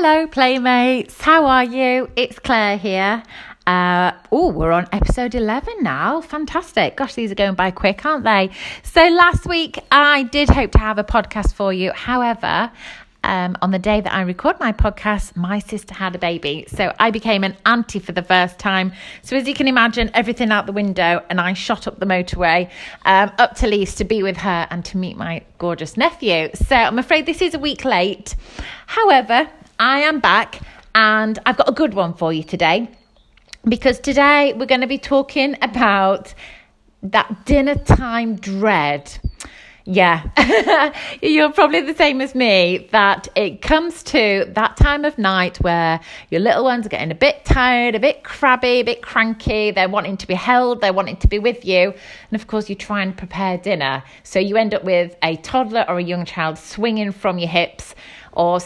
Hello Playmates, how are you? It's Claire here. We're on episode 11 now. Fantastic. Gosh, these are going by quick, aren't they? So last week I did hope to have a podcast for you. However, on the day that I record my podcast, my sister had a baby. So I became an auntie for the first time. So as you can imagine, everything out the window, and I shot up the motorway up to Leeds to be with her and to meet my gorgeous nephew. So I'm afraid this is a week late. However, I am back and I've got a good one for you today, because today we're going to be talking about that dinner time dread. Yeah, you're probably the same as me, that it comes to that time of night where your little ones are getting a bit tired, a bit crabby, a bit cranky. They're wanting to be held. They're wanting to be with you. And of course, you try and prepare dinner. So you end up with a toddler or a young child swinging from your hips or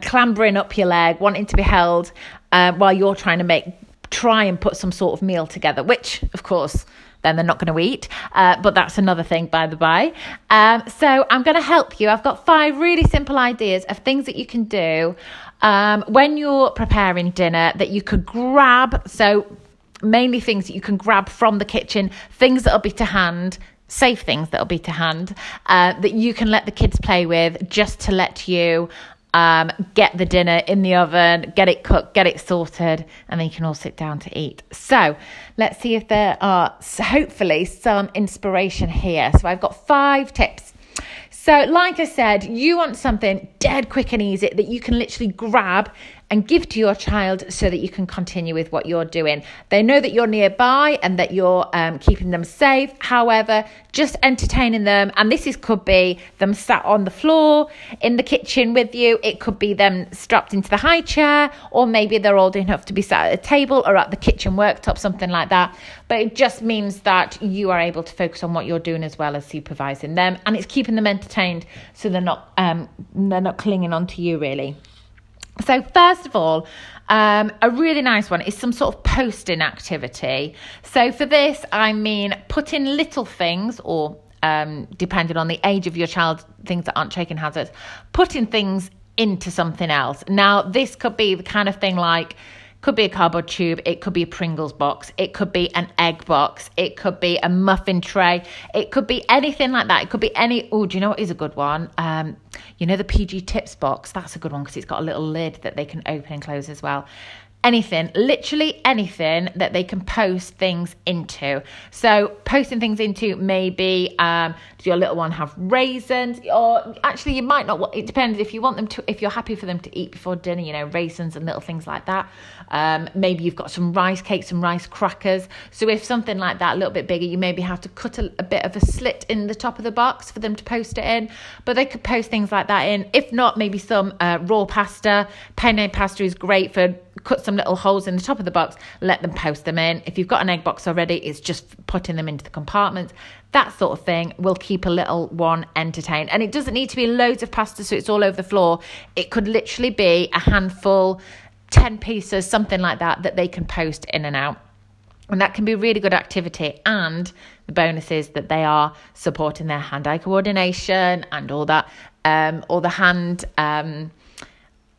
clambering up your leg, wanting to be held while you're trying to try and put some sort of meal together, which, of course, then they're not going to eat. But that's another thing, by the by. So I'm going to help you. I've got 5 really simple ideas of things that you can do when you're preparing dinner that you could grab. So mainly things that you can grab from the kitchen, things that'll be to hand, safe things that'll be to hand, that you can let the kids play with just to let you get the dinner in the oven, get it cooked, get it sorted, and then you can all sit down to eat. So let's see if there are hopefully some inspiration here. So I've got 5 tips. So like I said, you want something dead quick and easy that you can literally grab and give to your child so that you can continue with what you're doing. They know that you're nearby and that you're keeping them safe. However, just entertaining them, and could be them sat on the floor in the kitchen with you. It could be them strapped into the high chair, or maybe they're old enough to be sat at a table or at the kitchen worktop, something like that. But it just means that you are able to focus on what you're doing as well as supervising them, and it's keeping them entertained so they're not clinging onto you, really. So first of all, a really nice one is some sort of posting activity. So for this, I mean putting little things, or depending on the age of your child, things that aren't shaking hazards, putting things into something else. Now, this could be the kind of thing like, could be a cardboard tube, it could be a Pringles box, it could be an egg box, it could be a muffin tray, it could be anything like that. It could be any, do you know what is a good one? You know, the PG Tips box, that's a good one because it's got a little lid that they can open and close as well. Anything, literally anything that they can post things into. So posting things into, maybe does your little one have raisins? Or actually, you might not want, it depends if you want them to, if you're happy for them to eat before dinner, you know, raisins and little things like that. Maybe you've got some rice cakes, some rice crackers. So if something like that, a little bit bigger, you maybe have to cut a bit of a slit in the top of the box for them to post it in. But they could post things like that in. If not, maybe some raw pasta. Penne pasta is great for, cut some little holes in the top of the box, let them post them in. If you've got an egg box already, it's just putting them into the compartments. That sort of thing will keep a little one entertained. And it doesn't need to be loads of pasta so it's all over the floor. It could literally be a handful, 10 pieces, something like that, that they can post in and out. And that can be a really good activity. And the bonus is that they are supporting their hand-eye coordination and all that, or the hand...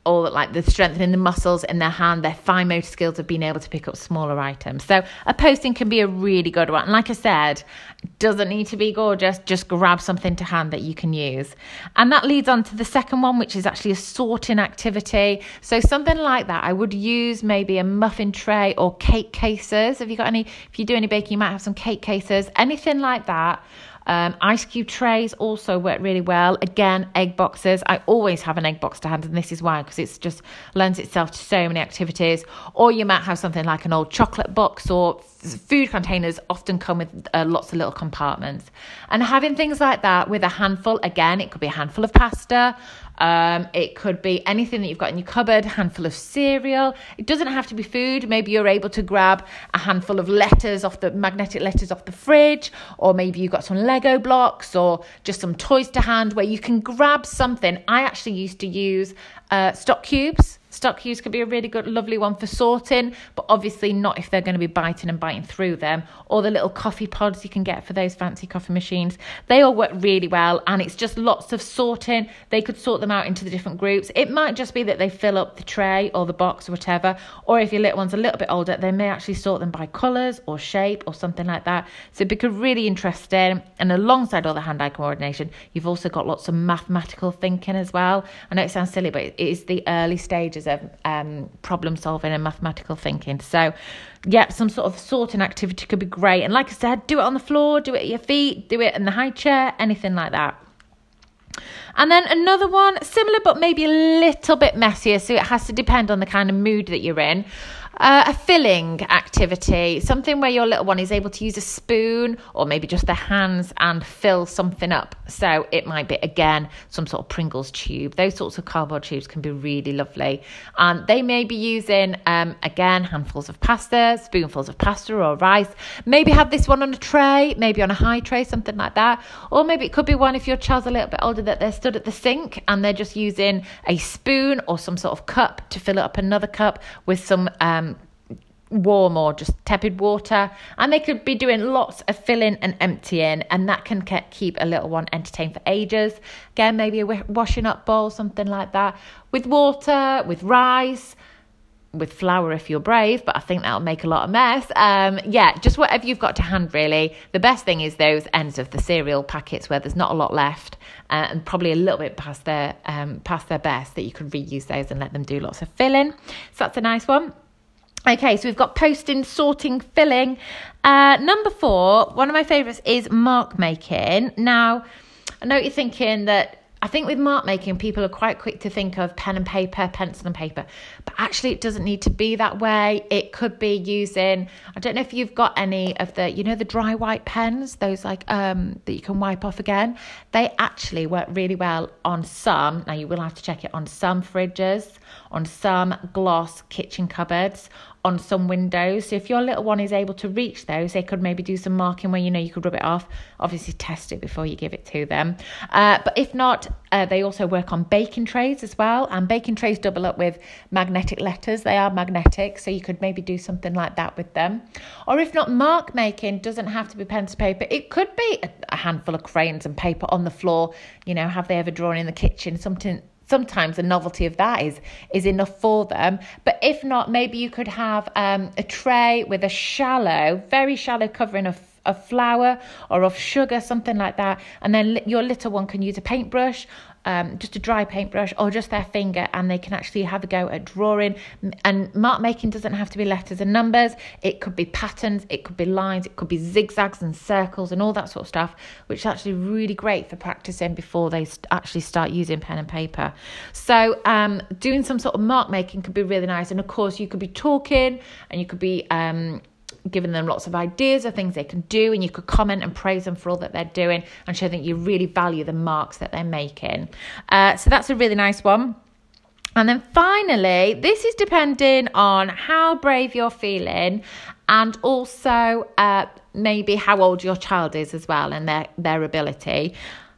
all like the strengthening the muscles in their hand, their fine motor skills of being able to pick up smaller items. So a posting can be a really good one. And like I said, it doesn't need to be gorgeous. Just grab something to hand that you can use. And that leads on to the second one, which is actually a sorting activity. So something like that, I would use maybe a muffin tray or cake cases. Have you got any? If you do any baking, you might have some cake cases, anything like that. Ice cube trays also work really well. Again, egg boxes. I always have an egg box to hand, and this is why, because it's just lends itself to so many activities. Or you might have something like an old chocolate box, or food containers often come with lots of little compartments. And having things like that with a handful, again, it could be a handful of pasta. It could be anything that you've got in your cupboard, a handful of cereal. It doesn't have to be food. Maybe you're able to grab a handful of letters off the magnetic letters off the fridge, or maybe you've got some Lego blocks or just some toys to hand where you can grab something. I actually used to use stock cubes. Stock use could be a really good, lovely one for sorting, but obviously not if they're going to be biting through them. Or the little coffee pods you can get for those fancy coffee machines. They all work really well, and it's just lots of sorting. They could sort them out into the different groups. It might just be that they fill up the tray or the box or whatever. Or if your little one's a little bit older, they may actually sort them by colours or shape or something like that. So it becomes really interesting. And alongside all the hand-eye coordination, you've also got lots of mathematical thinking as well. I know it sounds silly, but it is the early stages of problem solving and mathematical thinking. So yeah, some sort of sorting activity could be great. And like I said, do it on the floor, do it at your feet, do it in the high chair, anything like that. And then another one, similar but maybe a little bit messier, so it has to depend on the kind of mood that you're in. A filling activity, something where your little one is able to use a spoon or maybe just their hands and fill something up. So it might be, again, some sort of Pringles tube. Those sorts of cardboard tubes can be really lovely. And they may be using, again, handfuls of pasta, spoonfuls of pasta or rice. Maybe have this one on a tray, maybe on a high tray, something like that. Or maybe it could be one, if your child's a little bit older, that they're stood at the sink and they're just using a spoon or some sort of cup to fill up another cup with some warm or just tepid water, and they could be doing lots of filling and emptying, and that can keep a little one entertained for ages. Again, maybe a washing up bowl, something like that, with water, with rice, with flour if you're brave, but I think that'll make a lot of mess. Yeah, just whatever you've got to hand, really. The best thing is those ends of the cereal packets where there's not a lot left, and probably a little bit past their best, that you could reuse those and let them do lots of filling. So that's a nice one. Okay, so we've got posting, sorting, filling. Number 4, one of my favourites is mark making. Now, I know what you're thinking, that I think with mark making, people are quite quick to think of pen and paper, pencil and paper, but actually it doesn't need to be that way. It could be using, I don't know if you've got any of the, you know, the dry white pens, those like that you can wipe off again. They actually work really well on some, now you will have to check it, on some fridges, on some gloss kitchen cupboards, on some windows. So if your little one is able to reach those, they could maybe do some marking where, you know, you could rub it off. Obviously test it before you give it to them. But if not, they also work on baking trays as well. And baking trays double up with magnetic letters. They are magnetic, so you could maybe do something like that with them. Or if not, mark making doesn't have to be pen to paper. It could be a handful of crayons and paper on the floor. You know, have they ever drawn in the kitchen? Sometimes the novelty of that is enough for them. But if not, maybe you could have a tray with a shallow, very shallow covering of flour or of sugar, something like that. And then your little one can use a paintbrush, just a dry paintbrush, or just their finger, and they can actually have a go at drawing. And mark making doesn't have to be letters and numbers. It could be patterns, it could be lines, it could be zigzags and circles and all that sort of stuff, which is actually really great for practicing before they actually start using pen and paper. So doing some sort of mark making could be really nice. And of course, you could be talking, and you could be giving them lots of ideas of things they can do, and you could comment and praise them for all that they're doing and show that you really value the marks that they're making. So that's a really nice one. And then finally, this is depending on how brave you're feeling, and also maybe how old your child is as well, and their ability.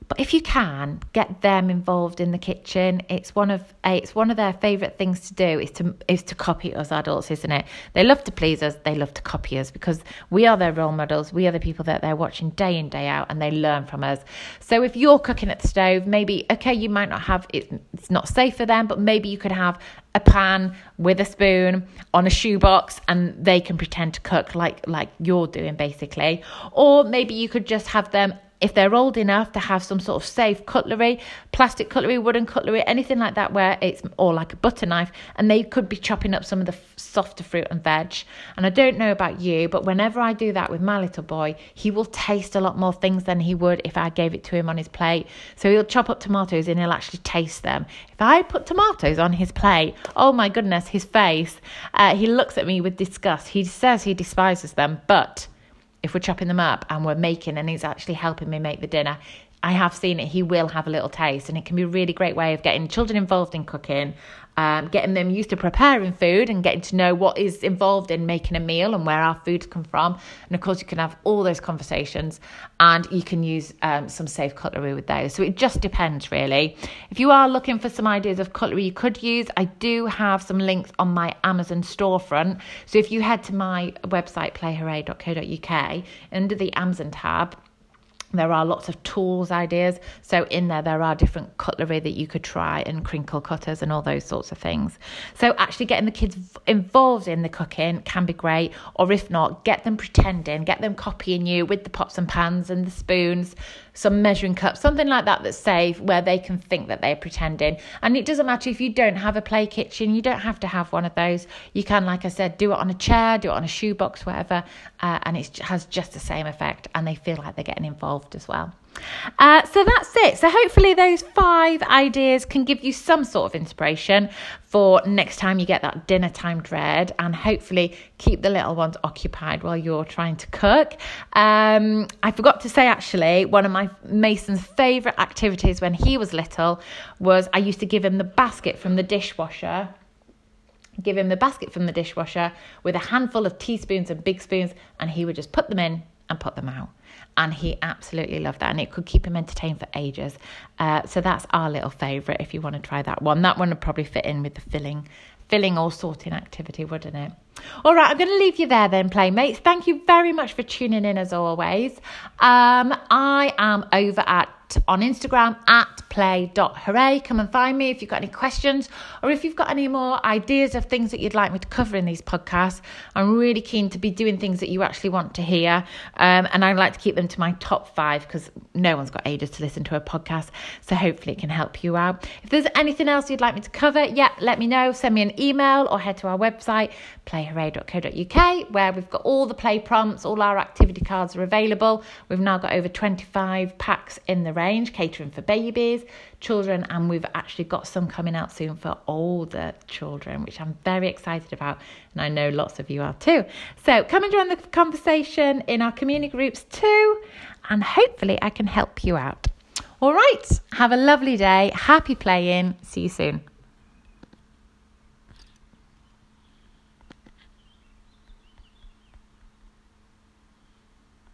But if you can, get them involved in the kitchen. It's one of their favourite things to do is to copy us adults, isn't it? They love to please us. They love to copy us, because we are their role models. We are the people that they're watching day in, day out, and they learn from us. So if you're cooking at the stove, maybe, okay, you might not have, it's not safe for them, but maybe you could have a pan with a spoon on a shoebox, and they can pretend to cook like you're doing, basically. Or maybe you could just have them, if they're old enough, to have some sort of safe cutlery, plastic cutlery, wooden cutlery, anything like that, where it's, or like a butter knife, and they could be chopping up some of the softer fruit and veg. And I don't know about you, but whenever I do that with my little boy, he will taste a lot more things than he would if I gave it to him on his plate. So he'll chop up tomatoes and he'll actually taste them. If I put tomatoes on his plate, oh my goodness, his face, he looks at me with disgust. He says he despises them, but if we're chopping them up and we're making, and he's actually helping me make the dinner, I have seen it, he will have a little taste, and it can be a really great way of getting children involved in cooking, getting them used to preparing food and getting to know what is involved in making a meal and where our foods come from. And of course, you can have all those conversations, and you can use some safe cutlery with those. So it just depends, really. If you are looking for some ideas of cutlery you could use, I do have some links on my Amazon storefront. So if you head to my website, playhooray.co.uk, under the Amazon tab, there are lots of tools ideas. So in there are different cutlery that you could try, and crinkle cutters and all those sorts of things. So actually getting the kids involved in the cooking can be great. Or if not, get them pretending, get them copying you with the pots and pans and the spoons, some measuring cups, something like that that's safe, where they can think that they're pretending. And it doesn't matter if you don't have a play kitchen, you don't have to have one of those. You can, like I said, do it on a chair, do it on a shoebox, whatever. And it has just the same effect, and they feel like they're getting involved as well. So that's it. So hopefully those 5 ideas can give you some sort of inspiration for next time you get that dinner time dread, and hopefully keep the little ones occupied while you're trying to cook. I forgot to say, actually, one of my Mason's favourite activities when he was little was I used to give him the basket from the dishwasher. Give him the basket from the dishwasher with a handful of teaspoons and big spoons, and he would just put them in and put them out. And he absolutely loved that, and it could keep him entertained for ages. So that's our little favourite, if you want to try that one. That one would probably fit in with the filling or sorting activity, wouldn't it? All right, I'm going to leave you there then, Playmates. Thank you very much for tuning in, as always. I am over on Instagram at play.hooray. Come and find me if you've got any questions, or if you've got any more ideas of things that you'd like me to cover in these podcasts. I'm really keen to be doing things that you actually want to hear, and I'd like to keep them to my top 5, because no one's got ages to listen to a podcast, so hopefully it can help you out. If there's anything else you'd like me to cover, let me know. Send me an email or head to our website, playhooray.co.uk, where we've got all the play prompts, all our activity cards are available. We've now got over 25 packs in the range, catering for babies, children, and we've actually got some coming out soon for older children, which I'm very excited about, and I know lots of you are too. So come and join the conversation in our community groups too, and hopefully I can help you out. All right, have a lovely day, happy playing, see you soon.